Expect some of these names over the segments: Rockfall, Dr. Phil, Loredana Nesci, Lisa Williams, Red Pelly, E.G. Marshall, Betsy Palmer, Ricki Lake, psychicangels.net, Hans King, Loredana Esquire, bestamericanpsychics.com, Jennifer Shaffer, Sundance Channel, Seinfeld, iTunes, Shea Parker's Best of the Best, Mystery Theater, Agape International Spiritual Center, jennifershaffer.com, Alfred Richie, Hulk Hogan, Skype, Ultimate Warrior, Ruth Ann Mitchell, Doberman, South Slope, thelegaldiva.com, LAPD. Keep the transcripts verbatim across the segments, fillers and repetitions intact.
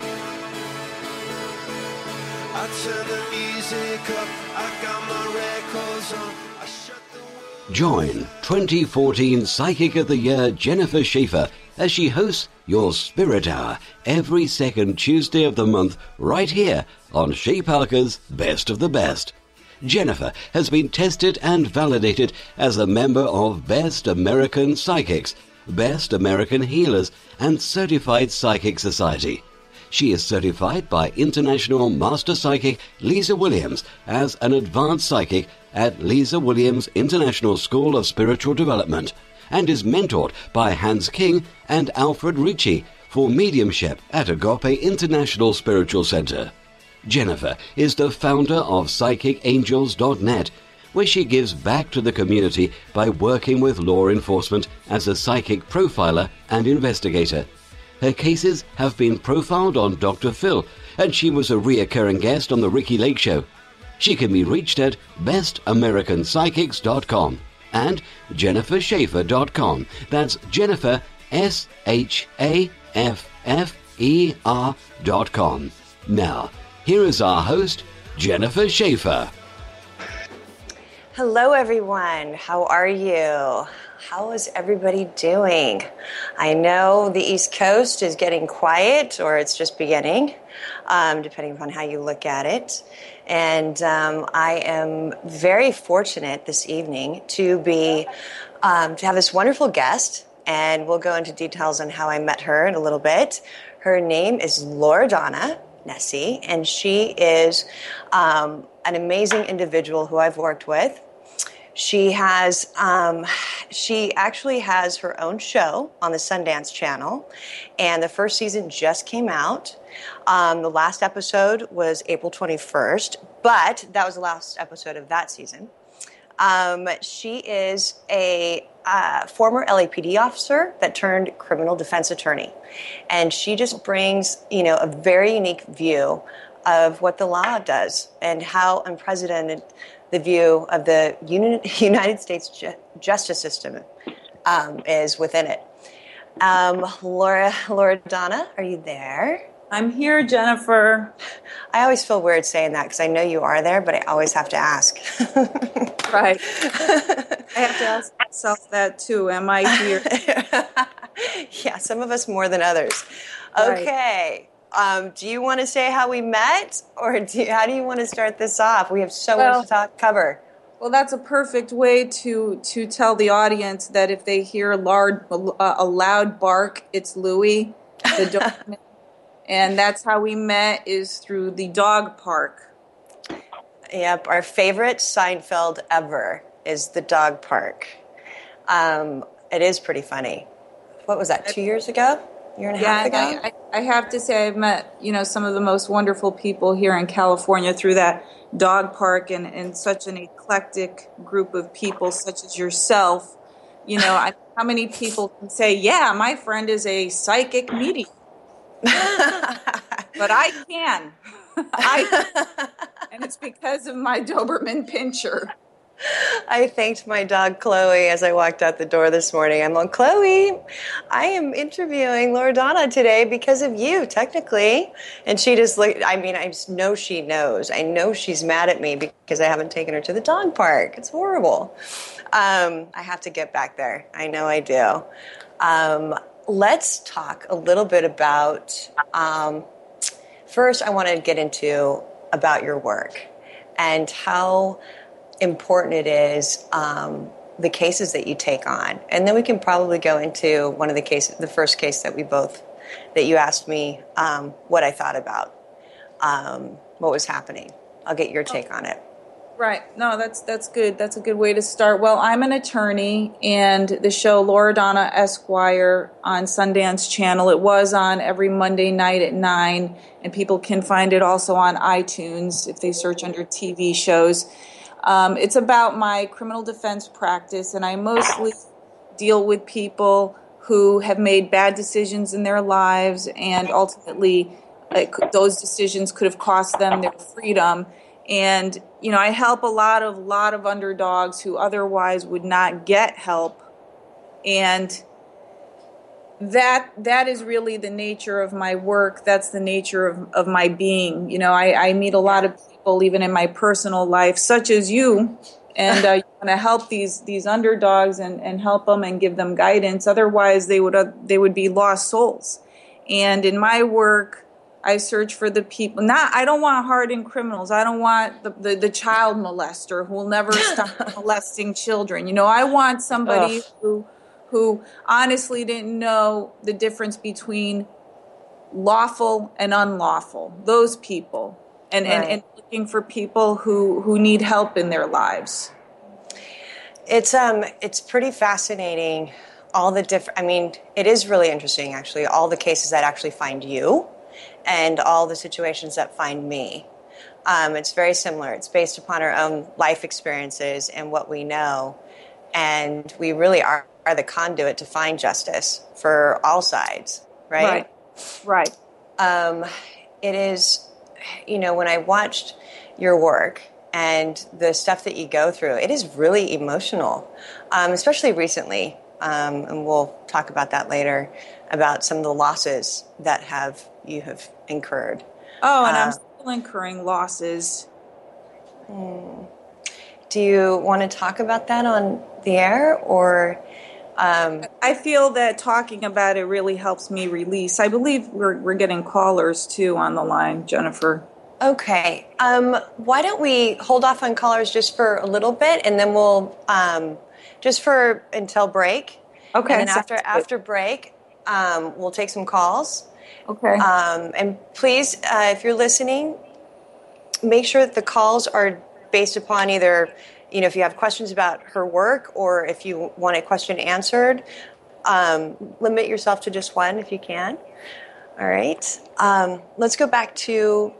I turn the music up, I got my records on, I shut the world. Join twenty fourteen Psychic of the Year Jennifer Shaffer as she hosts your Spirit Hour every second Tuesday of the month right here on Shea Parker's Best of the Best. Jennifer has been tested and validated as a member of Best American Psychics, Best American Healers, and Certified Psychic Society. She is certified by International Master Psychic Lisa Williams as an advanced psychic at Lisa Williams International School of Spiritual Development and is mentored by Hans King and Alfred Richie for mediumship at Agape International Spiritual Center. Jennifer is the founder of psychic angels dot net, where she gives back to the community by working with law enforcement as a psychic profiler and investigator. Her cases have been profiled on Doctor Phil, and she was a reoccurring guest on the Ricki Lake Show. She can be reached at best american psychics dot com and jennifer shaffer dot com. That's Jennifer, S H A F F E R dot com. Now, here is our host, Jennifer Shaffer. Hello, everyone. How are you? How is everybody doing? I know the East Coast is getting quiet, or it's just beginning, um, depending upon how you look at it. And um, I am very fortunate this evening to be um, to have this wonderful guest, and we'll go into details on how I met her in a little bit. Her name is Loredana Nesci, and she is um, an amazing individual who I've worked with. She has, um, she actually has her own show on the Sundance Channel, and the first season just came out. Um, the last episode was April twenty-first, but that was the last episode of that season. Um, she is a uh, former L A P D officer that turned criminal defense attorney, and she just brings, you know, a very unique view of what the law does and how unprecedented the view of the United States ju- justice system um, is within it. Um, Laura, Loredana, are you there? I'm here, Jennifer. I always feel weird saying that because I know you are there, but I always have to ask. Right. I have to ask myself that too. Am I here? Yeah, some of us more than others. Okay. Right. Um, do you want to say how we met, or do you, how do you want to start this off? We have so well, much to talk, cover. Well, that's a perfect way to, to tell the audience that if they hear a loud, a loud bark, it's Louie, the dog. And that's how we met, is through the dog park. Yep, our favorite Seinfeld ever is the dog park. Um, it is pretty funny. What was that, two years ago? Year and a yeah, half ago? I, I, I have to say I've met, you know, some of the most wonderful people here in California through that dog park, and, and such an eclectic group of people such as yourself. You know, I, how many people can say, yeah, my friend is a psychic medium? But I can. I can. And it's because of my Doberman Pinscher. I thanked my dog, Chloe, as I walked out the door this morning. I'm like, Chloe, I am interviewing Loredana today because of you, technically. And she just looked, I mean, I just know she knows. I know she's mad at me because I haven't taken her to the dog park. It's horrible. Um, I have to get back there. I know I do. Um, let's talk a little bit about, um, first I want to get into about your work and how important it is, um, the cases that you take on, and then we can probably go into one of the cases, the first case that we both, that you asked me um, what I thought about, um, what was happening. I'll get your take on it. Right. No, that's that's good. That's a good way to start. Well, I'm an attorney, and the show Loredana Esquire on Sundance Channel, it was on every Monday night at nine, and people can find it also on iTunes if they search under T V shows. Um, it's about my criminal defense practice, and I mostly deal with people who have made bad decisions in their lives, and ultimately uh, those decisions could have cost them their freedom. And, you know, I help a lot of lot of underdogs who otherwise would not get help, and that that is really the nature of my work. That's the nature of, of my being. You know, I, I meet a lot of people, even in my personal life, such as you, and uh, you want to help these these underdogs and, and help them and give them guidance. Otherwise, they would uh, they would be lost souls. And in my work, I search for the people. Not, I don't want hardened criminals. I don't want the, the, the child molester who will never stop molesting children. You know, I want somebody Ugh. who who honestly didn't know the difference between lawful and unlawful. Those people, and right. and, and looking for people who, who need help in their lives. It's um, it's pretty fascinating. All the different. I mean, it is really interesting, actually. All the cases that actually find you. And all the situations that find me. Um, it's very similar. It's based upon our own life experiences and what we know. And we really are, are the conduit to find justice for all sides, right? Right. Right. Um, it is, you know, when I watched your work and the stuff that you go through, it is really emotional, um, especially recently. Um, and we'll talk about that later, about some of the losses that have you have incurred. Oh, and uh, I'm still incurring losses. Do you want to talk about that on the air? Or um, I feel that talking about it really helps me release. I believe we're we're getting callers, too, on the line, Jennifer. Okay. Um, why don't we hold off on callers just for a little bit, and then we'll... Um, Just for until break. Okay. And then after after break, um, we'll take some calls. Okay. Um, and please, uh, if you're listening, make sure that the calls are based upon either, you know, if you have questions about her work or if you want a question answered, um, limit yourself to just one if you can. All right. Um, let's go back to,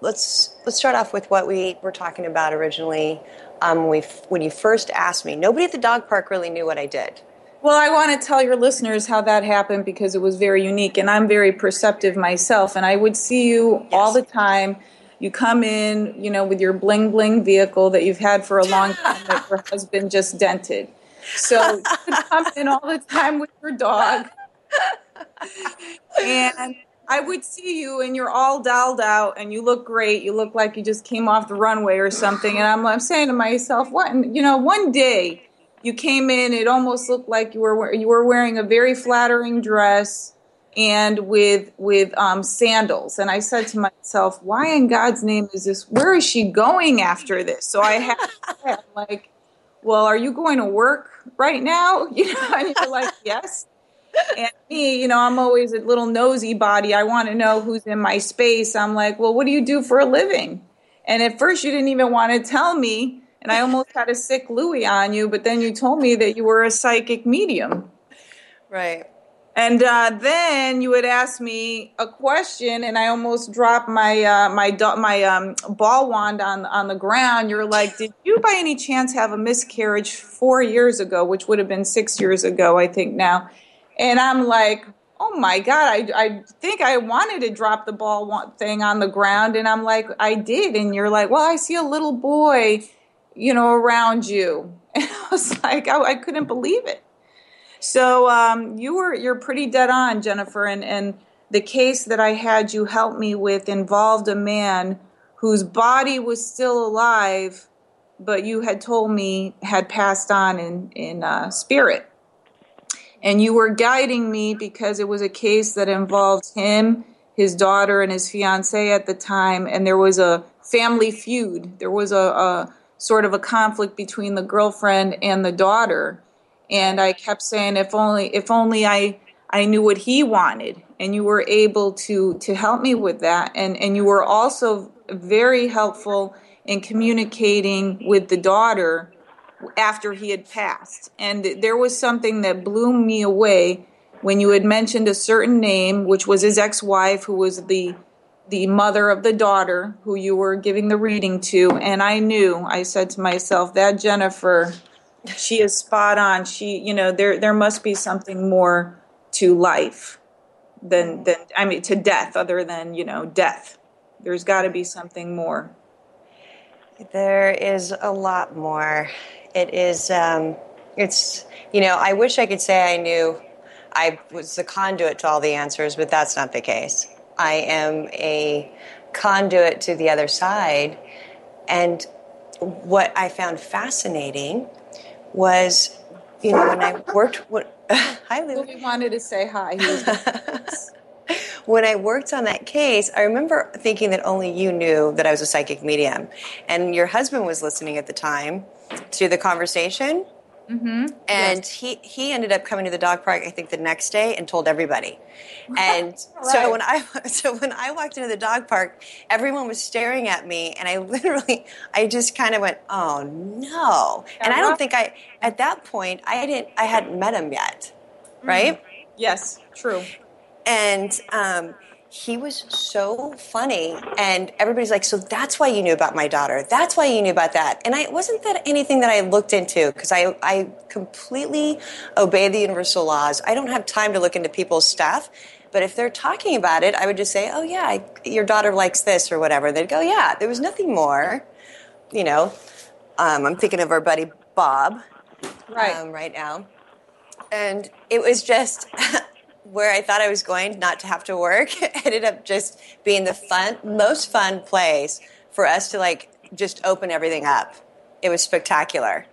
let's let's start off with what we were talking about originally. Um, we when you first asked me, nobody at the dog park really knew what I did. Well, I want to tell your listeners how that happened because it was very unique, and I'm very perceptive myself. And I would see you yes. all the time. You come in, you know, with your bling bling vehicle that you've had for a long time that your husband just dented. So you would come in all the time with your dog, and I would see you, and you're all dolled out, and you look great. You look like you just came off the runway or something. And I'm, I'm saying to myself, what? You know, one day you came in, it almost looked like you were you were wearing a very flattering dress and with with um, sandals. And I said to myself, why in God's name is this? Where is she going after this? So I had to say, like, well, are you going to work right now? You know, and you're like, yes. And me, you know, I'm always a little nosy body. I want to know who's in my space. I'm like, well, what do you do for a living? And at first you didn't even want to tell me. And I almost had a sick Louie on you. But then you told me that you were a psychic medium. Right. And uh, then you would ask me a question, and I almost dropped my uh, my my um, ball wand on on the ground. You're like, did you by any chance have a miscarriage four years ago, which would have been six years ago, I think now. And I'm like, oh, my God, I, I think I wanted to drop the ball thing on the ground. And I'm like, I did. And you're like, well, I see a little boy, you know, around you. And I was like, I, I couldn't believe it. So um, you were you're pretty dead on, Jennifer. And, and the case that I had you help me with involved a man whose body was still alive, but you had told me had passed on in, in uh, spirit. And you were guiding me because it was a case that involved him, his daughter, and his fiancée at the time. And there was a family feud. There was a, a sort of a conflict between the girlfriend and the daughter. And I kept saying, if only if only I, I knew what he wanted. And you were able to, to help me with that. And, and you were also very helpful in communicating with the daughter after he had passed. And there was something that blew me away when you had mentioned a certain name, which was his ex-wife, who was the the mother of the daughter who you were giving the reading to, and I knew, I said to myself, that Jennifer, she is spot on. She, you know, there there must be something more to life than, than I mean, to death, other than, you know, death. There's got to be something more. There is a lot more. It is, um, it's, you know, I wish I could say I knew I was the conduit to all the answers, but that's not the case. I am a conduit to the other side. And what I found fascinating was, you know, when I worked with... Hi, Lou. We wanted to say hi. When I worked on that case, I remember thinking that only you knew that I was a psychic medium. And your husband was listening at the time to the conversation. Mm-hmm. And yes. he, he ended up coming to the dog park, I think, the next day and told everybody. And right. so when I so when I walked into the dog park, everyone was staring at me, and I literally, I just kind of went, oh, no. And I don't think I, at that point, I didn't, I hadn't met him yet, right? Mm-hmm. Yes, true. And um, he was so funny, and everybody's like, so that's why you knew about my daughter. That's why you knew about that. And I, it wasn't that anything that I looked into, because I, I completely obey the universal laws. I don't have time to look into people's stuff, but if they're talking about it, I would just say, oh, yeah, I, your daughter likes this or whatever. They'd go, yeah, there was nothing more. You know, um, I'm thinking of our buddy Bob right, um, right now. And it was just... where I thought I was going not to have to work ended up just being the fun, most fun place for us to, like, just open everything up. It was spectacular.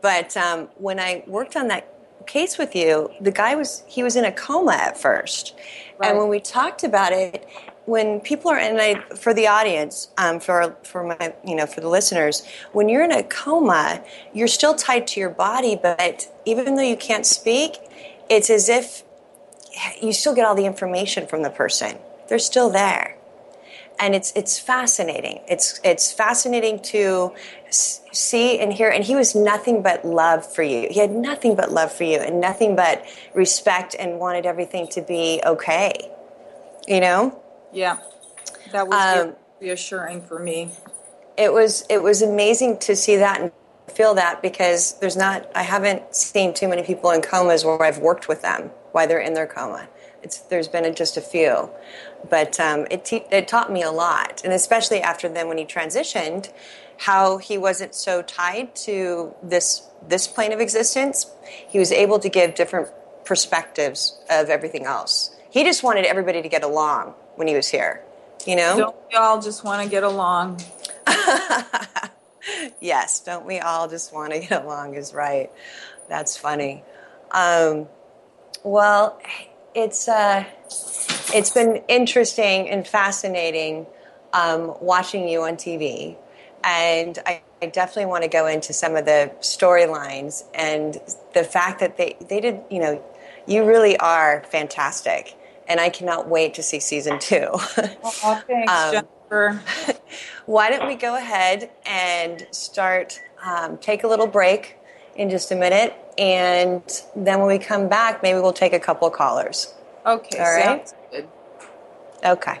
But um, when I worked on that case with you, the guy was, he was in a coma at first. Right. And when we talked about it, when people are in a, for the audience, um, for for my, you know, for the listeners, when you're in a coma, you're still tied to your body, but even though you can't speak, it's as if you still get all the information from the person. They're still there. And it's it's fascinating. It's it's fascinating to s- see and hear. And he was nothing but love for you. He had nothing but love for you and nothing but respect, and wanted everything to be okay. You know? Yeah. That was um, reassuring for me. It was it was amazing to see that and feel that, because there's not, I haven't seen too many people in comas where I've worked with them while they're in their coma. It's, there's been a, just a few. But um, it, te- it taught me a lot, and especially after then when he transitioned, how he wasn't so tied to this this plane of existence. He was able to give different perspectives of everything else. He just wanted everybody to get along when he was here, you know? Don't we all just want to get along? Yes, don't we all just want to get along is right. That's funny. Um Well, it's uh, it's been interesting and fascinating um, watching you on T V, and I, I definitely want to go into some of the storylines, and the fact that they, they did, you know, you really are fantastic, and I cannot wait to see season two. Oh, thanks, um, Jennifer. Why don't we go ahead and start, um, take a little break in just a minute, and then when we come back, maybe we'll take a couple of callers. Okay. All right? Good. Okay.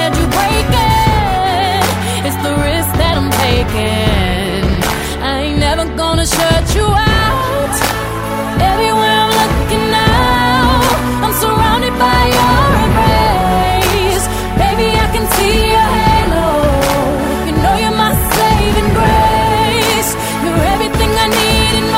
had you breaking. It's the risk that I'm taking. I ain't never gonna shut you out. Everywhere I'm looking now, I'm surrounded by your embrace. Baby, I can see your halo. You know you're my saving grace. You're everything I need in my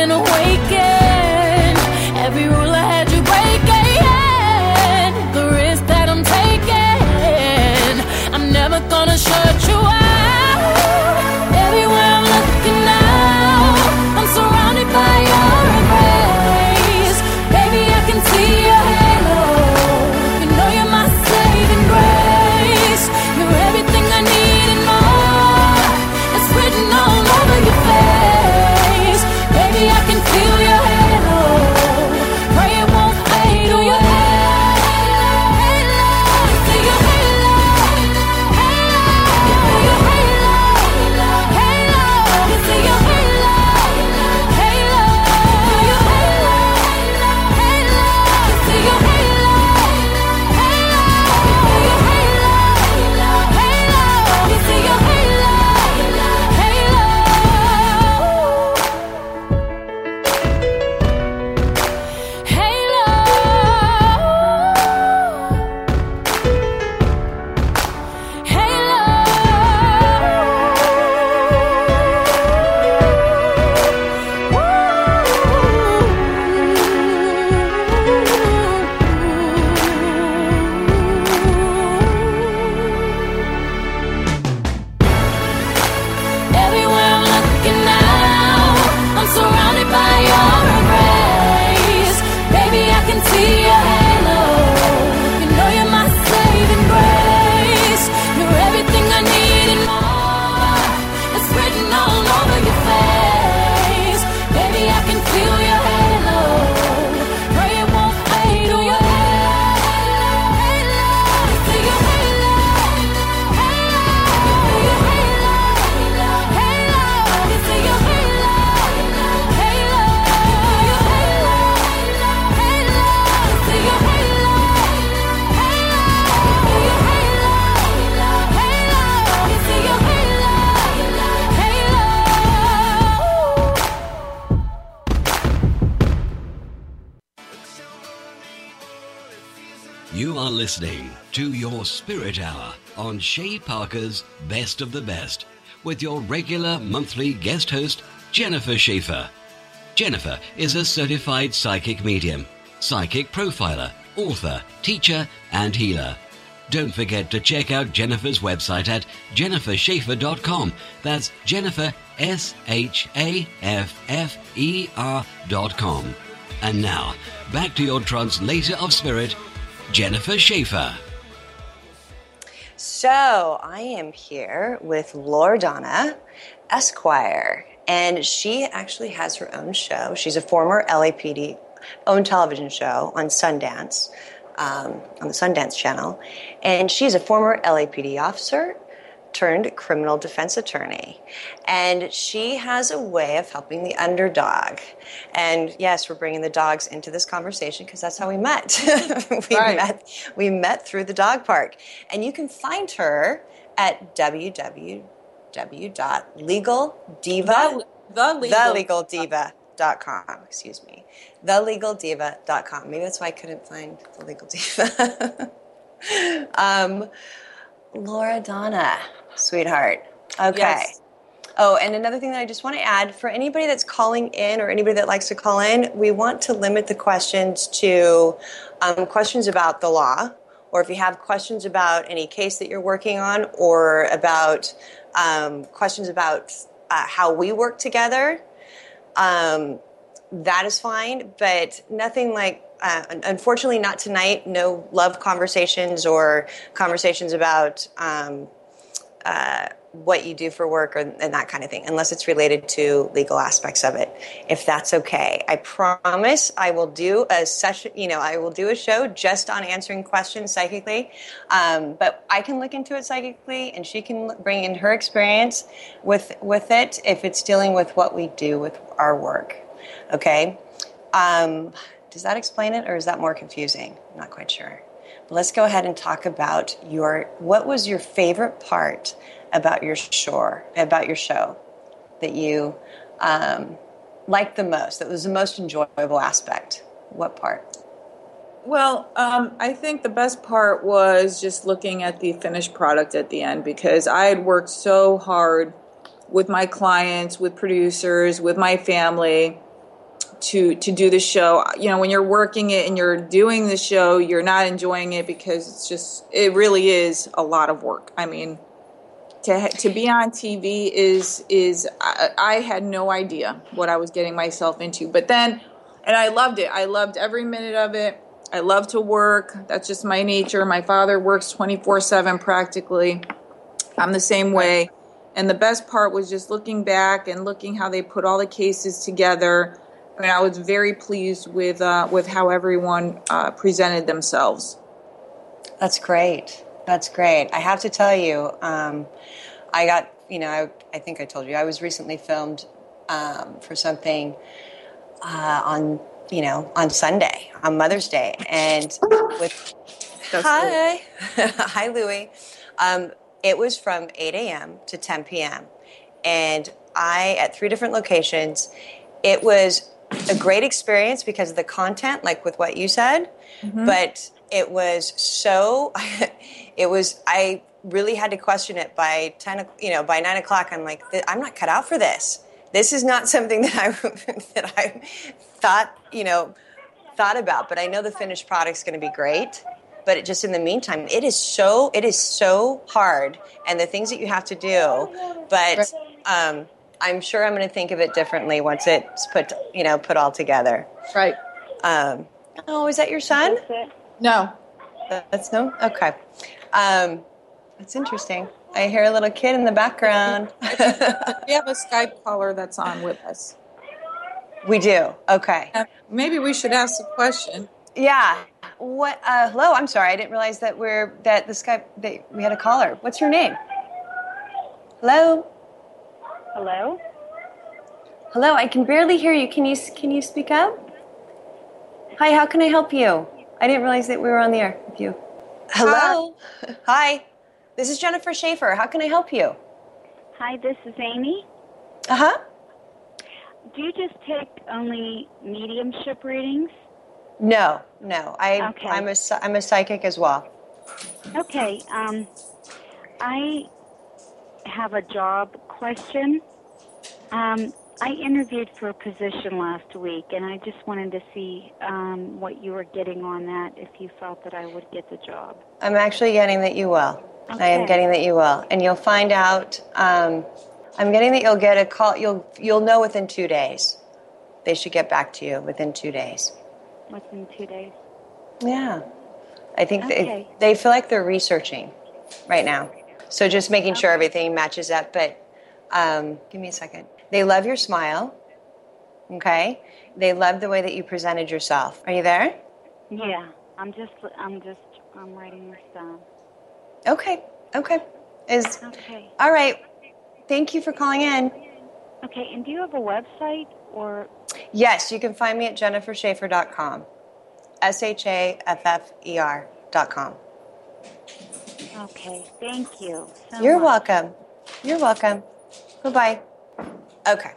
been awakened. Every rule I had you breaking. The risk that I'm taking, I'm never gonna shut you out. Everywhere I'm looking now, I'm surrounded by your embrace. Baby, I can see your halo. You know you're my saving grace. You're everything I need and more. It's written all over your face. I can feel your halo. Pray it won't fade away. Halo, feel your halo. Halo, feel your halo. Halo, feel your halo. Halo, feel your halo. Halo, feel your halo. Halo, feel your halo. Halo, feel your halo. Halo. Everywhere I'm looking now, I'm surrounded by your embrace. Baby, I can see your halo. You know you're my saving grace. You're everything I need and more. It's written all over your face. Baby, I can feel your halo. Pray it won't fade away. Halo, feel your halo. Halo, feel your halo. Halo, feel your halo. Halo, feel your halo. Halo, feel your halo. Halo, feel your halo. Halo, feel your halo. Halo. You are listening to your Spirit Hour on Shea Parker's Best of the Best with your regular monthly guest host, Jennifer Shaffer. Jennifer is a certified psychic medium, psychic profiler, author, teacher, and healer. Don't forget to check out Jennifer's website at jennifer shaffer dot com. That's Jennifer, S H A F F E R dot com. And now, back to your translator of spirit, Jennifer Shaffer. So I am here with Loredana Esquire, and she actually has her own show. She's a former L A P D owned television show on Sundance, um, on the Sundance Channel, and she's a former L A P D officer turned criminal defense attorney, and she has a way of helping the underdog. And yes, we're bringing the dogs into this conversation because that's how we met. we right. met we met through the dog park, and you can find her at w w w dot legal diva dot com. the legal diva dot com, excuse me, the legal diva dot com. Maybe that's why I couldn't find the Legal Diva. um Loredana, sweetheart. Okay. Yes. Oh, and another thing that I just want to add, for anybody that's calling in or anybody that likes to call in, we want to limit the questions to um, questions about the law, or if you have questions about any case that you're working on, or about um, questions about uh, how we work together. Um, that is fine, but nothing like, Uh, unfortunately, not tonight. No love conversations or conversations about um, uh, what you do for work or, and that kind of thing, unless it's related to legal aspects of it. If that's okay, I promise I will do a session. You know, I will do a show just on answering questions psychically. Um, but I can look into it psychically, and she can bring in her experience with with it if it's dealing with what we do with our work. Okay. Um, Does that explain it, or is that more confusing? I'm not quite sure. But let's go ahead and talk about your, what was your favorite part about your show, about your show that you um, liked the most, that was the most enjoyable aspect? What part? Well, um, I think the best part was just looking at the finished product at the end, because I had worked so hard with my clients, with producers, with my family, to to do the show. You know, when you're working it and you're doing the show, you're not enjoying it because it's just, it really is a lot of work. I mean, to to be on T V is, is I, I had no idea what I was getting myself into. But then, and I loved it. I loved every minute of it. I love to work. That's just my nature. My father works twenty-four seven practically. I'm the same way. And the best part was just looking back and looking how they put all the cases together. I mean, I was very pleased with uh, with how everyone uh, presented themselves. That's great. That's great. I have to tell you, um, I got, you know, I, I think I told you, I was recently filmed um, for something uh, on, you know, on Sunday, on Mother's Day. And with, so hi, hi, Louie. Um, It was from eight a.m. to ten p.m. And I, at three different locations, it was a great experience because of the content, like with what you said. Mm-hmm. But it was so, it was, I really had to question it by ten, you know, by nine o'clock. I'm like, I'm not cut out for this. This is not something that I, that I thought, you know, thought about. But I know the finished product's going to be great. But it just in the meantime, it is so it is so hard, and the things that you have to do. But um, I'm sure I'm going to think of it differently once it's put you know put all together. Right. Um, oh, is that your son? No, that's no. Okay, um, that's interesting. I hear a little kid in the background. We have a Skype caller that's on with us. We do. Okay. Uh, maybe we should ask a question. Yeah. What? Uh, hello. I'm sorry. I didn't realize that we're that the Skype that we had a caller. What's your name? Hello. Hello. Hello. I can barely hear you. Can you can you speak up? Hi. How can I help you? I didn't realize that we were on the air with you. Hello. Hi. Hi. This is Jennifer Shaffer. How can I help you? Hi. This is Amy. Uh huh. Do you just take only mediumship readings? No, no. I, okay. I'm a, I'm a psychic as well. Okay. Um, I have a job question. Um, I interviewed for a position last week, and I just wanted to see um, what you were getting on that, if you felt that I would get the job. I'm actually getting that you will. Okay. I am getting that you will. And you'll find out, um, I'm getting that you'll get a call, you'll, you'll know within two days. They should get back to you within two days. Within two days. Yeah. I think okay. they, they feel like they're researching right now. So just making okay. sure everything matches up. But um, give me a second. They love your smile. Okay. They love the way that you presented yourself. Are you there? Yeah. I'm just, I'm just, I'm writing this down. Okay. Okay. Is, okay. All right. Thank you for calling in. Okay. And do you have a website or... Yes, you can find me at jennifer shaffer dot com. S H A F F E R dot com. Okay, thank you so You're much. welcome. You're welcome. Goodbye. Okay.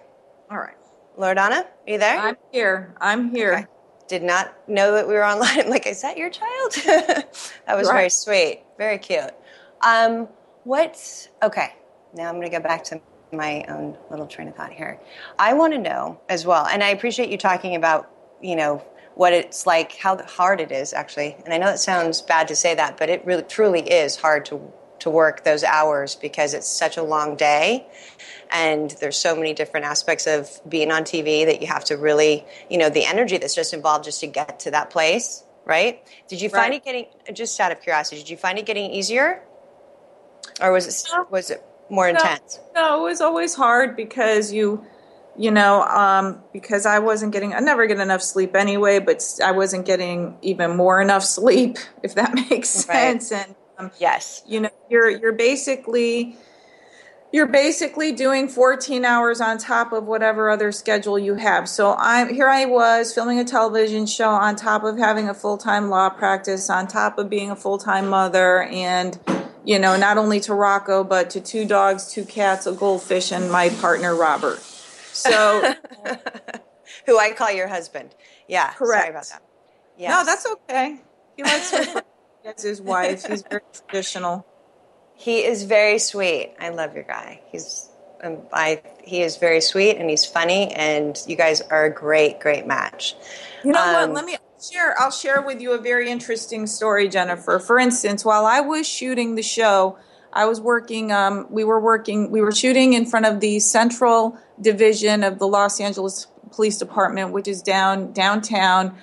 All right. Loredana, are you there? I'm here. I'm here. Okay. Did not know that we were online. I'm like, is that your child? That was right. Very sweet. Very cute. Um, what? Okay, now I'm going to go back to... my own little train of thought here. I want to know as well, and I appreciate you talking about, you know, what it's like, how hard it is actually. And I know it sounds bad to say that, but it really truly is hard to to work those hours because it's such a long day, and there's so many different aspects of being on T V that you have to really, you know, the energy that's just involved just to get to that place, right? Did you find right. it getting, just out of curiosity, did you find it getting easier, or was it was it more intense? No, no, it was always hard because you, you know, um, because I wasn't getting, I never get enough sleep anyway, but I wasn't getting even more enough sleep, if that makes right. sense. And um, yes, you know, you're you're basically you're basically doing fourteen hours on top of whatever other schedule you have. So I'm here. I was filming a television show on top of having a full time law practice, on top of being a full time mother, and. You know, not only to Rocco, but to two dogs, two cats, a goldfish, and my partner, Robert. So, who I call your husband. Yeah. Correct. Sorry about that. Yes. No, that's okay. He likes her. That's his wife. He's very traditional. He is very sweet. I love your guy. He's And I, he is very sweet and he's funny, and you guys are a great, great match. You know um, what? Let me share. I'll share with you a very interesting story, Jennifer. For instance, while I was shooting the show, I was working. Um, we were working. We were shooting in front of the Central Division of the Los Angeles Police Department, which is down downtown,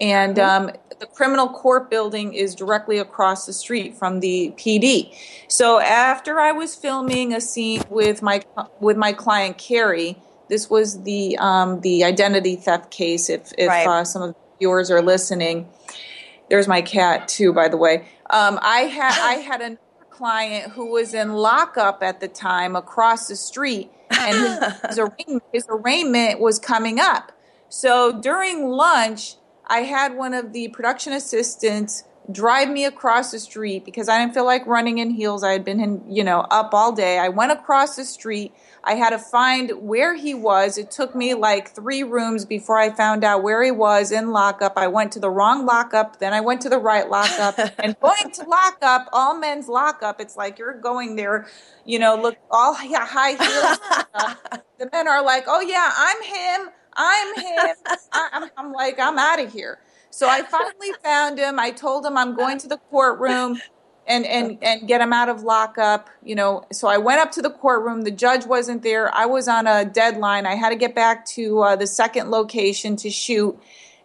and um, the criminal court building is directly across the street from the P D. So after I was filming a scene with my with my client Carrie, this was the um, the identity theft case. If if right. uh, some of the viewers are listening, there's my cat too, by the way. Um, I had I had an client who was in lockup at the time across the street, and his, his, arraignment, his arraignment was coming up. So during lunch, I had one of the production assistants drive me across the street because I didn't feel like running in heels. I had been in, you know, up all day. I went across the street. I had to find where he was. It took me like three rooms before I found out where he was in lockup. I went to the wrong lockup. Then I went to the right lockup. And going to lockup, all men's lockup, it's like you're going there, you know, look, all high heels. The men are like, oh, yeah, I'm him. I'm him. I'm, I'm like, I'm out of here. So I finally found him. I told him I'm going to the courtroom and, and, and get him out of lockup, you know. So I went up to the courtroom. The judge wasn't there. I was on a deadline. I had to get back to uh, the second location to shoot,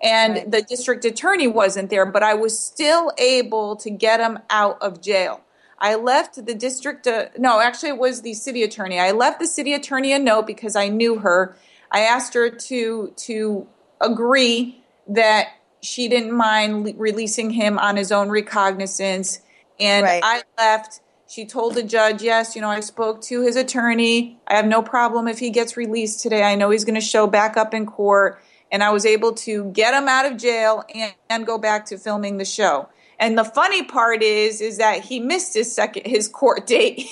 and right. the district attorney wasn't there, but I was still able to get him out of jail. I left the district uh, – no, actually it was the city attorney. I left the city attorney a note because I knew her. I asked her to to agree that – she didn't mind le- releasing him on his own recognizance. And right. I left. She told the judge, yes, you know, I spoke to his attorney. I have no problem if he gets released today. I know he's going to show back up in court. And I was able to get him out of jail and, and go back to filming the show. And the funny part is, is that he missed his second, his court date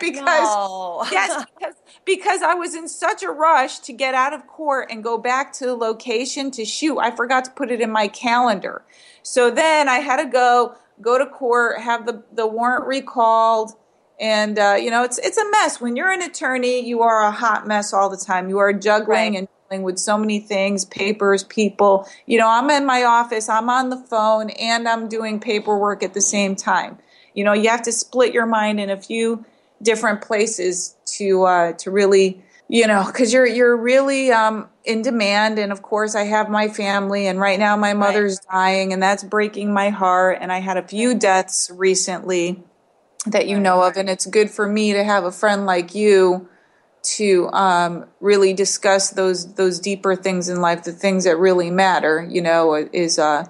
because, no. yes, because, because I was in such a rush to get out of court and go back to the location to shoot. I forgot to put it in my calendar. So then I had to go, go to court, have the, the warrant recalled. And, uh, you know, it's, it's a mess. When you're an attorney, you are a hot mess all the time. You are juggling right. and with so many things, papers, people. You know, I'm in my office, I'm on the phone, and I'm doing paperwork at the same time. You know, you have to split your mind in a few different places to uh, to really, you know, because you're you're really um, in demand. And of course, I have my family, and right now my mother's right. dying, and that's breaking my heart. And I had a few deaths recently that you know of, and it's good for me to have a friend like you to um, really discuss those those deeper things in life, the things that really matter, you know, is uh,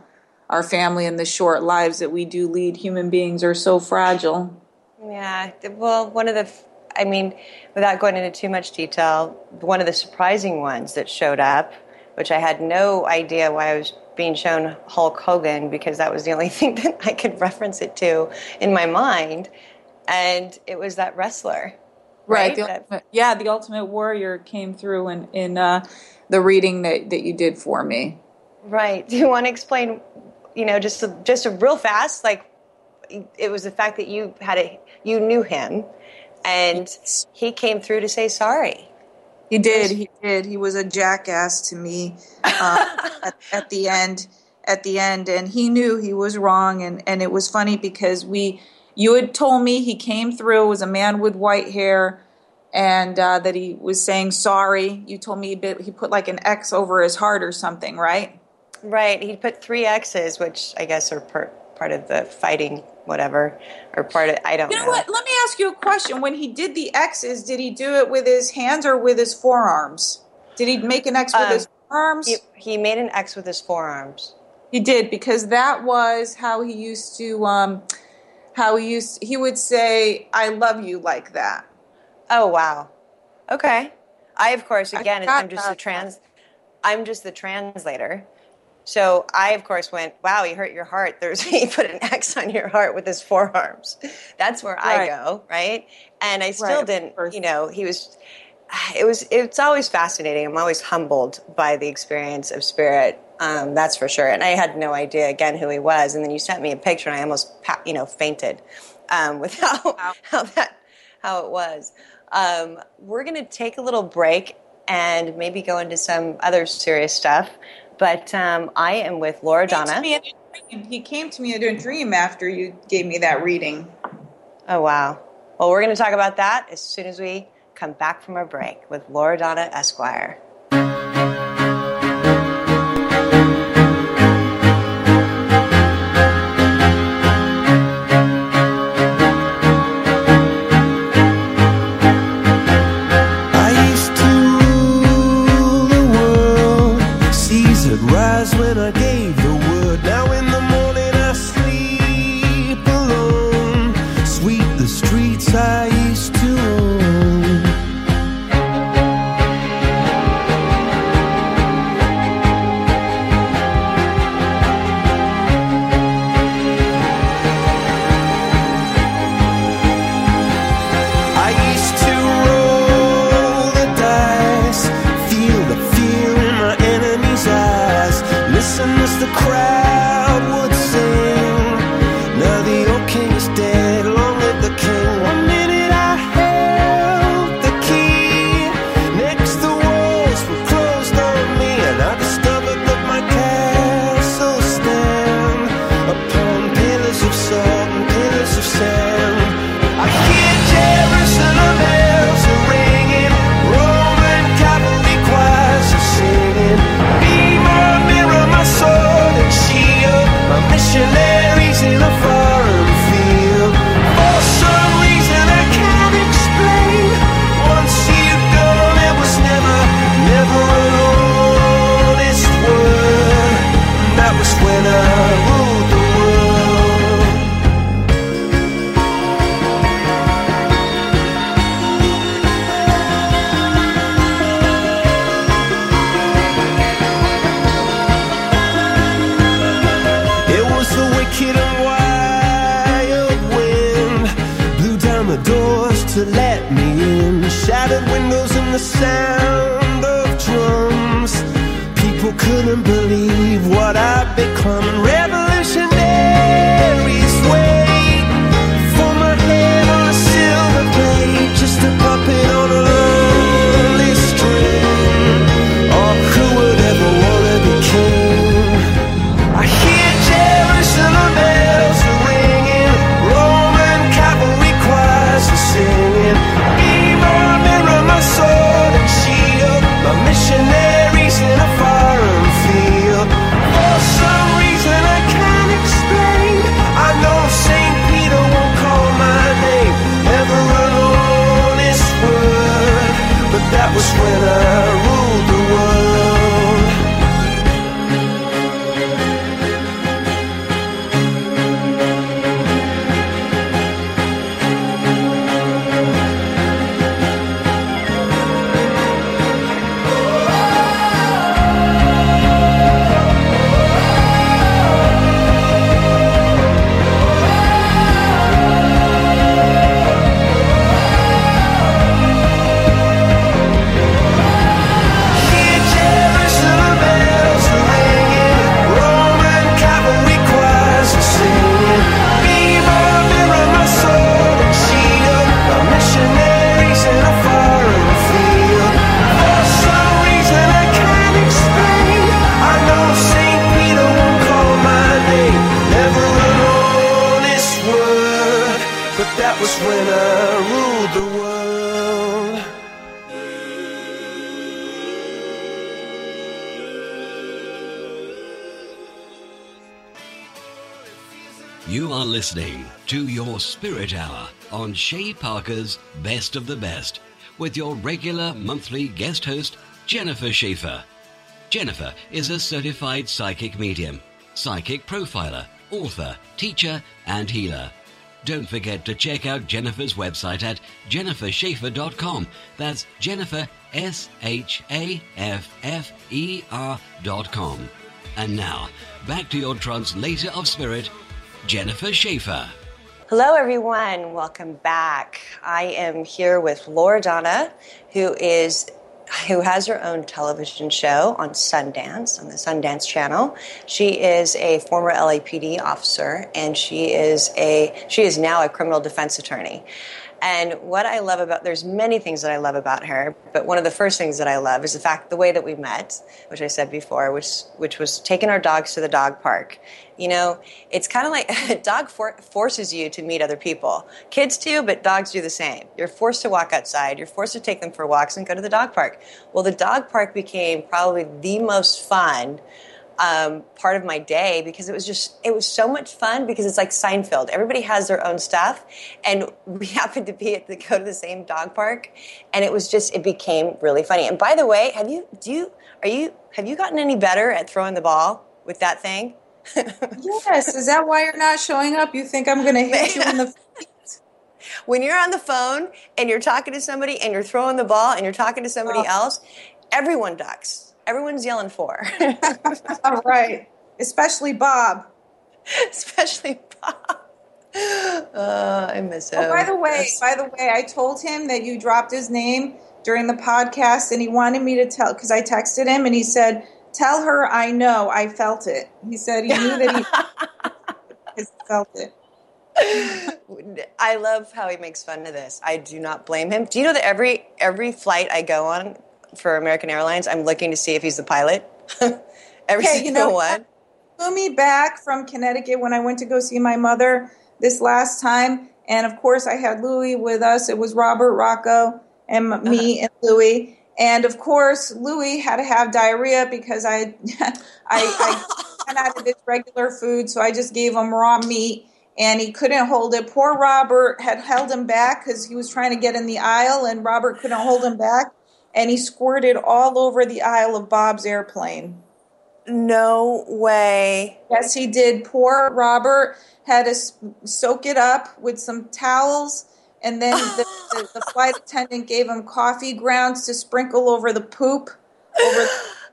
our family and the short lives that we do lead. Human beings are so fragile. Yeah, well, one of the, I mean, without going into too much detail, one of the surprising ones that showed up, which I had no idea why I was being shown Hulk Hogan, because that was the only thing that I could reference it to in my mind, and it was that wrestler. Right. right. The ultimate, yeah, the Ultimate Warrior came through in, in uh, the reading that, that you did for me. Right. Do you want to explain, you know, just a, just a real fast, like it was the fact that you had a, you knew him and he came through to say sorry. He did. He did. He was a jackass to me uh, at, at the end, at the end. And he knew he was wrong. And, and it was funny because we... You had told me he came through, was a man with white hair, and uh, that he was saying sorry. You told me he, bit, he put like an X over his heart or something, right? Right. He put three X's, which I guess are per, part of the fighting whatever, or part of, I don't know. You know what? Let me ask you a question. When he did the X's, did he do it with his hands or with his forearms? Did he make an X with um, his forearms? He, he made an X with his forearms. He did, because that was how he used to... Um, How he used he would say, "I love you" like that. Oh wow, okay. I of course again I'm just the trans, I'm just the translator. So I of course went, "Wow, he hurt your heart." There's he put an X on your heart with his forearms. That's where right. I go right, and I still right, didn't. You know, he was. It was. It's always fascinating. I'm always humbled by the experience of spirit. Um, that's for sure. And I had no idea, again, who he was. And then you sent me a picture, and I almost, you know, fainted um, with how, wow. how that how it was. Um, we're going to take a little break and maybe go into some other serious stuff. But um, I am with Loredana. He came to me in a dream after you gave me that reading. Oh, wow. Well, we're going to talk about that as soon as we come back from our break with Loredana Esquire. Listening to your Spirit Hour on Shea Parker's Best of the Best with your regular monthly guest host, Jennifer Shaffer. Jennifer is a certified psychic medium, psychic profiler, author, teacher, and healer. Don't forget to check out Jennifer's website at jennifer shaffer dot com. That's Jennifer, S H A F F E R dot com. And now, back to your translator of spirit, Jennifer Shaffer. Hello, everyone. Welcome back. I am here with Loredana, who is, who has her own television show on Sundance, on the Sundance Channel. She is a former L A P D officer, and she is a she is now a criminal defense attorney. And what I love about, there's many things that I love about her, but one of the first things that I love is the fact, the way that we met, which I said before, which which was taking our dogs to the dog park. You know, it's kind of like a dog for- forces you to meet other people. Kids too, but dogs do the same. You're forced to walk outside. You're forced to take them for walks and go to the dog park. Well, the dog park became probably the most fun Um, part of my day because it was just, it was so much fun because it's like Seinfeld. Everybody has their own stuff, and we happened to be at the, go to the same dog park, and it was just, it became really funny. And by the way, have you, do you, are you, have you gotten any better at throwing the ball with that thing? Yes. Is that why you're not showing up? You think I'm going to hit you in the face? When you're on the phone and you're talking to somebody and you're throwing the ball and you're talking to somebody oh. else, everyone ducks. Everyone's yelling for. All right. Especially Bob. Especially Bob. Uh, I miss him. Oh, by the way, by the way, I told him that you dropped his name during the podcast, and he wanted me to tell, because I texted him, and he said, tell her I know I felt it. He said he knew that he felt it. I love how he makes fun of this. I do not blame him. Do you know that every every flight I go on for American Airlines, I'm looking to see if he's the pilot. Every okay, single you know, one. Flew me back from Connecticut when I went to go see my mother this last time. And, of course, I had Louie with us. It was Robert, Rocco, and me uh-huh. and Louie. And, of course, Louie had to have diarrhea because I I, I ran out of his regular food, so I just gave him raw meat. And he couldn't hold it. Poor Robert had held him back because he was trying to get in the aisle, and Robert couldn't hold him back. And he squirted all over the aisle of Bob's airplane. No way. Yes, he did. Poor Robert had to soak it up with some towels. And then the, the, the flight attendant gave him coffee grounds to sprinkle over the poop. Over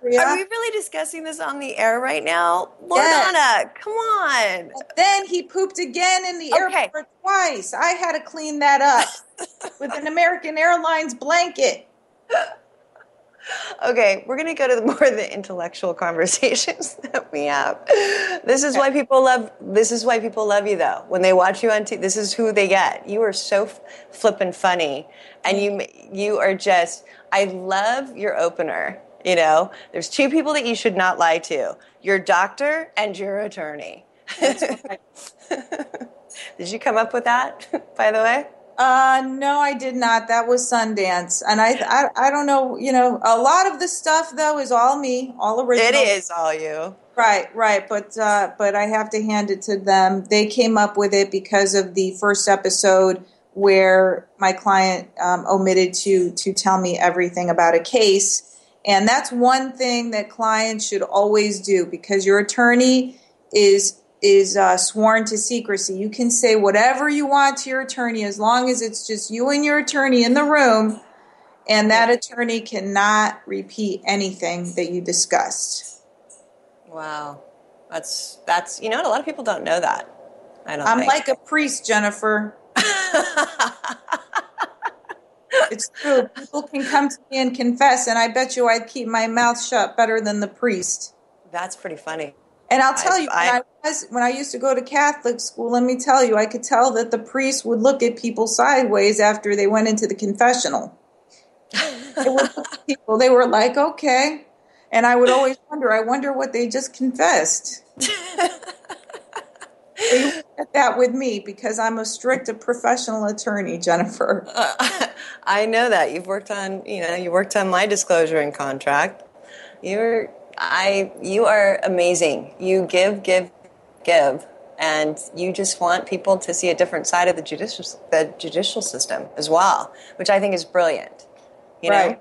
the Are we really discussing this on the air right now? Loredana, yes. Come on. And then he pooped again in the okay. airport twice. I had to clean that up with an American Airlines blanket. Okay, we're going to go to the more of the intellectual conversations that we have. This is why people love. This is why people love you, though. When they watch you on T V, this is who they get. You are so f- flippin' funny, and you you are just. I love your opener. You know, there's two people that you should not lie to: your doctor and your attorney. That's right. Did you come up with that, by the way? Uh, no, I did not. That was Sundance. And I, I I don't know, you know, a lot of the stuff, though, is all me, all original. It is all you. Right, right. But uh, but I have to hand it to them. They came up with it because of the first episode where my client um, omitted to to tell me everything about a case. And that's one thing that clients should always do, because your attorney is is uh, sworn to secrecy. You can say whatever you want to your attorney as long as it's just you and your attorney in the room, and that attorney cannot repeat anything that you discussed. Wow. That's, that's you know, a lot of people don't know that. I don't I'm think. Like a priest, Jennifer. It's true. People can come to me and confess, and I bet you I'd keep my mouth shut better than the priest. That's pretty funny. And I'll tell you, when I, was, when I used to go to Catholic school, let me tell you, I could tell that the priest would look at people sideways after they went into the confessional. They would look at people. They were like, okay. And I would always wonder, I wonder what they just confessed. They looked at that with me because I'm a strict professional attorney, Jennifer. Uh, I know that. You've worked on, you know, you worked on my disclosure and contract. You're... I, you are amazing. You give, give, give, and you just want people to see a different side of the judicial, the judicial system as well, which I think is brilliant. You right. know?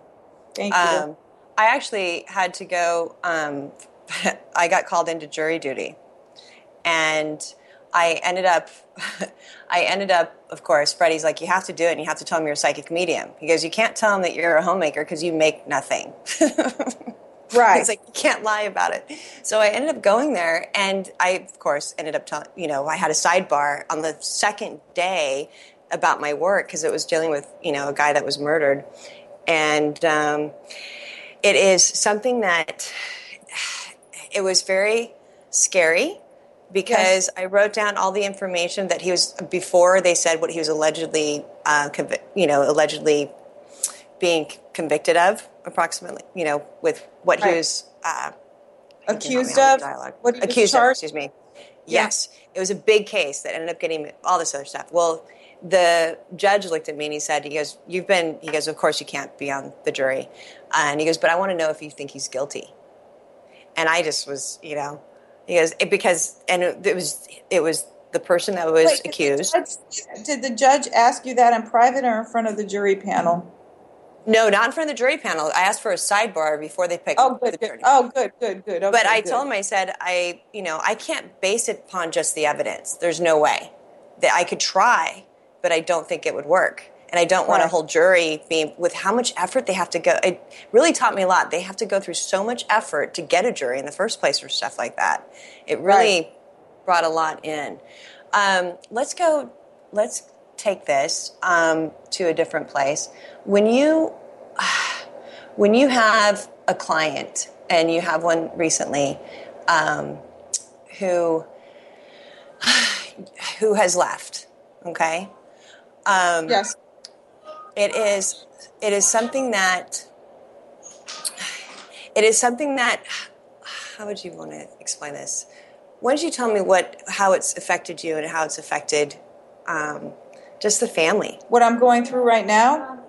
Thank um, you. I actually had to go. Um, I got called into jury duty, and I ended up. I ended up. Of course, Freddie's like, you have to do it, and you have to tell him you're a psychic medium. He goes, you can't tell him that you're a homemaker because you make nothing. Right. It's like, you can't lie about it. So I ended up going there, and I, of course, ended up telling, you know, I had a sidebar on the second day about my work because it was dealing with, you know, a guy that was murdered. And um, it is something that, it was very scary because yes. I wrote down all the information that he was, before they said what he was allegedly, uh, convi- you know, allegedly being convicted of, approximately, you know, with what right. he was uh, accused of. What he accused of, excuse me. Yes. Yeah. It was a big case that ended up getting all this other stuff. Well, the judge looked at me and he said, he goes, you've been, he goes, of course you can't be on the jury. Uh, and he goes, but I want to know if you think he's guilty. And I just was, you know, he goes, it, because, and it, it was, it was the person that was Wait, accused. Did the, judge, did the judge ask you that in private or in front of the jury panel? No, not in front of the jury panel. I asked for a sidebar before they picked oh, good, the good. attorney. Oh, good, good, good. Okay, but I good. told him, I said, I, you know, I can't base it upon just the evidence. There's no way that I could try. But I don't think it would work. And I don't want right. a whole jury being, with how much effort they have to go. It really taught me a lot. They have to go through so much effort to get a jury in the first place for stuff like that. It really right. brought a lot in. Um, let's go, let's take this um, to a different place. When you, when you have a client, and you have one recently um, who, who has left, okay? Um, yes. It is, it is something that, it is something that, how would you want to explain this? Why don't you tell me what, how it's affected you and how it's affected um, just the family? What I'm going through right now?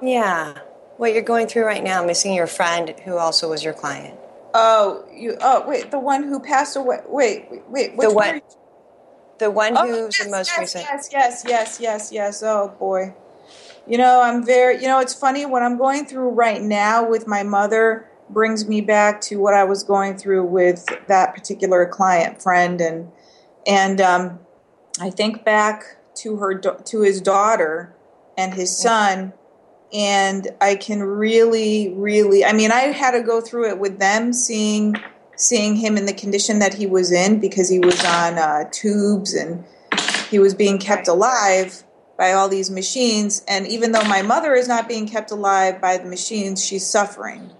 Yeah. What you're going through right now, missing your friend who also was your client. Oh, you, oh, wait, the one who passed away. Wait, wait, wait. Which the one? The one who's oh, yes, the most yes, recent. Yes, yes, yes, yes, yes. Oh, boy. You know, I'm very, you know, it's funny. What I'm going through right now with my mother brings me back to what I was going through with that particular client friend. And and um, I think back to her, to his daughter and his son, and I can really, really, I mean, I had to go through it with them, seeing... seeing him in the condition that he was in, because he was on uh, tubes and he was being kept alive by all these machines. And even though my mother is not being kept alive by the machines, she's suffering.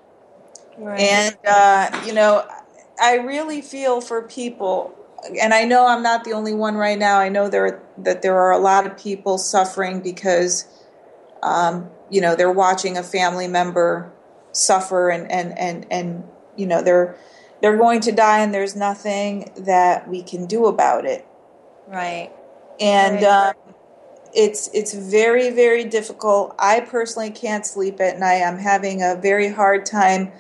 Right. And, uh, you know, I really feel for people. And I know I'm not the only one right now. I know there that there are a lot of people suffering because, um, you know, they're watching a family member suffer and, and, and, and you know, they're... they're going to die, and there's nothing that we can do about it. Right. And right. Um, it's it's very, very difficult. I personally can't sleep at night. I'm having a very hard time.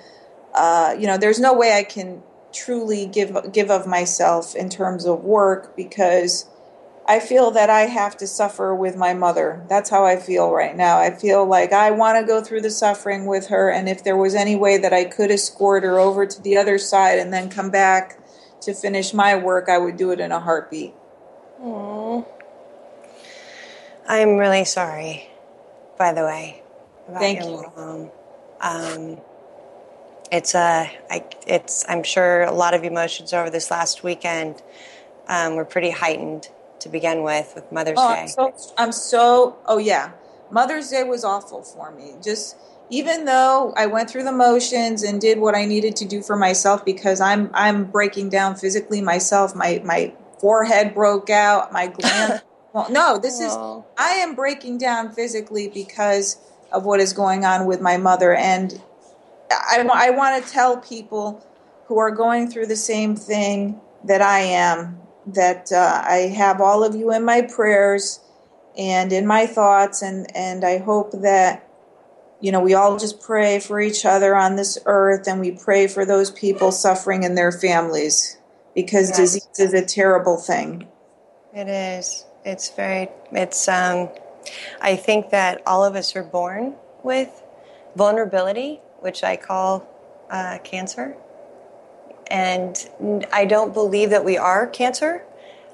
Uh, you know, there's no way I can truly give give of myself in terms of work, because I feel that I have to suffer with my mother. That's how I feel right now. I feel like I want to go through the suffering with her, and if there was any way that I could escort her over to the other side and then come back to finish my work, I would do it in a heartbeat. Aww. I'm really sorry, by the way, about Thank your you. mom. Um, it's a, I, it's, I'm sure a lot of emotions over this last weekend um, were pretty heightened. To begin with, with Mother's oh, Day. I'm so, I'm so, oh yeah. Mother's Day was awful for me. Just, even though I went through the motions and did what I needed to do for myself, because I'm I'm breaking down physically myself. My my forehead broke out. My gland. well, no, this Aww. is, I am breaking down physically because of what is going on with my mother. And I, I want to tell people who are going through the same thing that I am, that uh, I have all of you in my prayers and in my thoughts, and, and I hope that, you know, we all just pray for each other on this earth, and we pray for those people suffering and their families, because yes. disease is a terrible thing. It is. It's very, it's, um, I think that all of us are born with vulnerability, which I call uh, cancer. And I don't believe that we are cancer.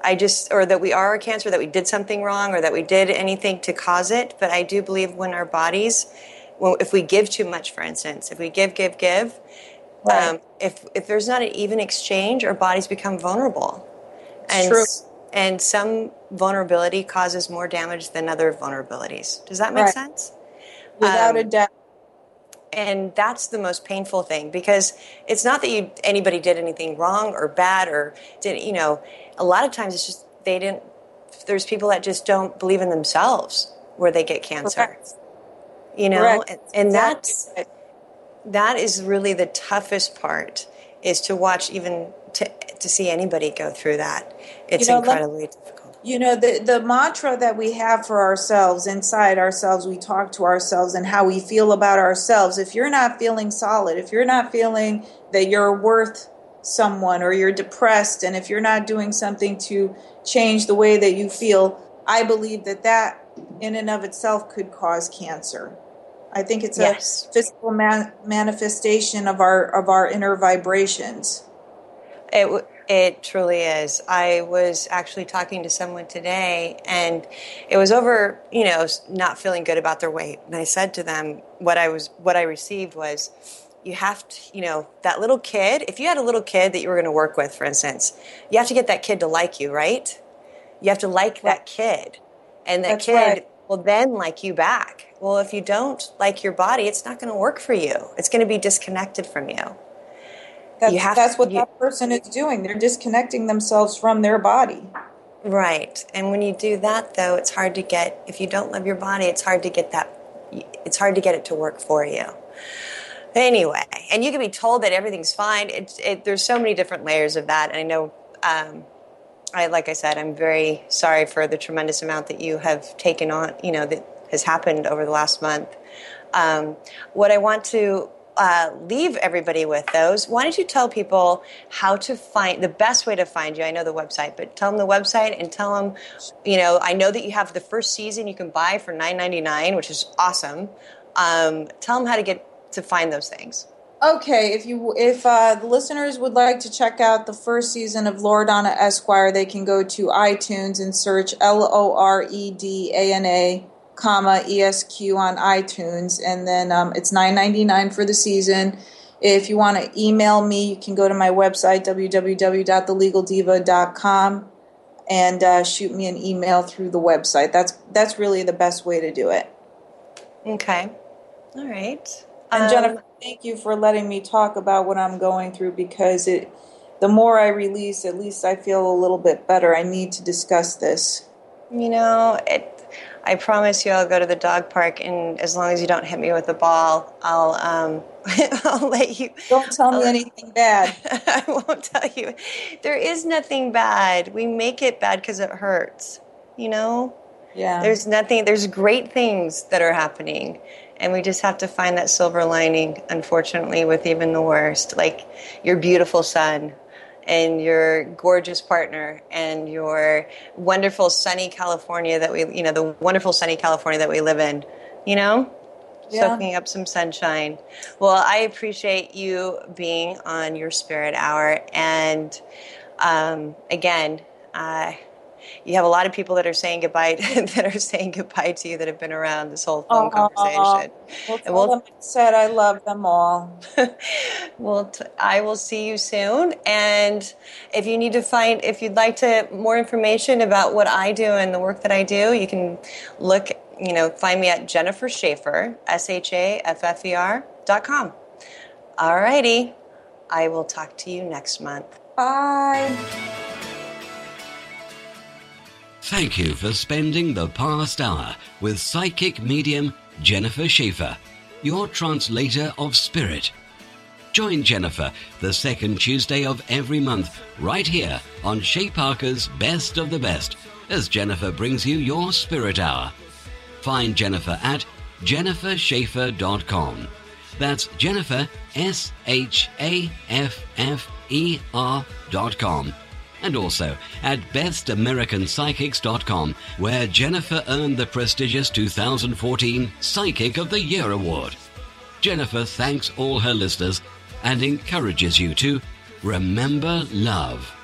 I just, or that we are a cancer, that we did something wrong, or that we did anything to cause it. But I do believe when our bodies, well, if we give too much, for instance, if we give, give, give, right. um, if if there's not an even exchange, our bodies become vulnerable. And, True. And some vulnerability causes more damage than other vulnerabilities. Does that make right. sense? Without um, a doubt. And that's the most painful thing, because it's not that you, anybody did anything wrong or bad or did, you know, a lot of times it's just they didn't, there's people that just don't believe in themselves where they get cancer. Correct. You know, Correct. and, and exactly. that's, that is really the toughest part, is to watch, even to, to see anybody go through that. It's you know, incredibly let, difficult. You know, the, the mantra that we have for ourselves, inside ourselves, we talk to ourselves and how we feel about ourselves. If you're not feeling solid, if you're not feeling that you're worth someone, or you're depressed, and if you're not doing something to change the way that you feel, I believe that that in and of itself could cause cancer. I think it's yes. a physical man- manifestation of our of our inner vibrations. It it truly is. I was actually talking to someone today, and it was over, you know, not feeling good about their weight. And I said to them, what I was what I received was, you have to, you know, that little kid. If you had a little kid that you were going to work with, for instance, you have to get that kid to like you, right? You have to like that kid, and that That's kid. Right. Well, then like you back. Well, if you don't like your body, it's not going to work for you. It's going to be disconnected from you. That's, you have that's to, what you, that person is doing. They're disconnecting themselves from their body. Right. And when you do that, though, it's hard to get, if you don't love your body, it's hard to get that, it's hard to get it to work for you. Anyway, and you can be told that everything's fine. It's, it, there's so many different layers of that. And I know, um, I, like I said, I'm very sorry for the tremendous amount that you have taken on, you know, that has happened over the last month. Um, what I want to uh, leave everybody with, though, is why don't you tell people how to find, the best way to find you? I know the website, but tell them the website and tell them, you know, I know that you have the first season you can buy for nine ninety-nine, which is awesome. Um, tell them how to get to find those things. Okay, if you if uh, the listeners would like to check out the first season of Loredana Esquire, they can go to iTunes and search L O R E D A N A, comma, E S Q on iTunes, and then um, it's nine ninety-nine for the season. If you want to email me, you can go to my website, w w w dot the legal diva dot com, and uh, shoot me an email through the website. That's, that's really the best way to do it. Okay, all right. And Jennifer, thank you for letting me talk about what I'm going through, because it, the more I release, at least I feel a little bit better. I need to discuss this. You know, it, I promise you I'll go to the dog park, and as long as you don't hit me with a ball, I'll um, I'll let you. Don't tell me anything bad. I won't tell you. There is nothing bad. We make it bad because it hurts, you know? Yeah. There's nothing. There's great things that are happening. And we just have to find that silver lining, unfortunately, with even the worst, like your beautiful son and your gorgeous partner and your wonderful sunny California that we, you know, the wonderful sunny California that we live in, you know, yeah. Soaking up some sunshine. Well, I appreciate you being on your Spirit Hour. And um, again, I... Uh, you have a lot of people that are saying goodbye to, that are saying goodbye to you that have been around this whole phone uh, conversation. We'll and we'll, them I said I love them all. well, t- I will see you soon. And if you need to find, if you'd like to more information about what I do and the work that I do, you can look, you know, find me at Jennifer Shaffer, S H A F F E R dot com. All righty. I will talk to you next month. Bye. Thank you for spending the past hour with psychic medium Jennifer Shaffer, your translator of spirit. Join Jennifer the second Tuesday of every month right here on Shea Parker's Best of the Best as Jennifer brings you your Spirit Hour. Find Jennifer at jennifer shaffer dot com. That's Jennifer, S H A F F E R dot com. And also at best american psychics dot com, where Jennifer earned the prestigious two thousand fourteen Psychic of the Year Award. Jennifer thanks all her listeners and encourages you to remember love.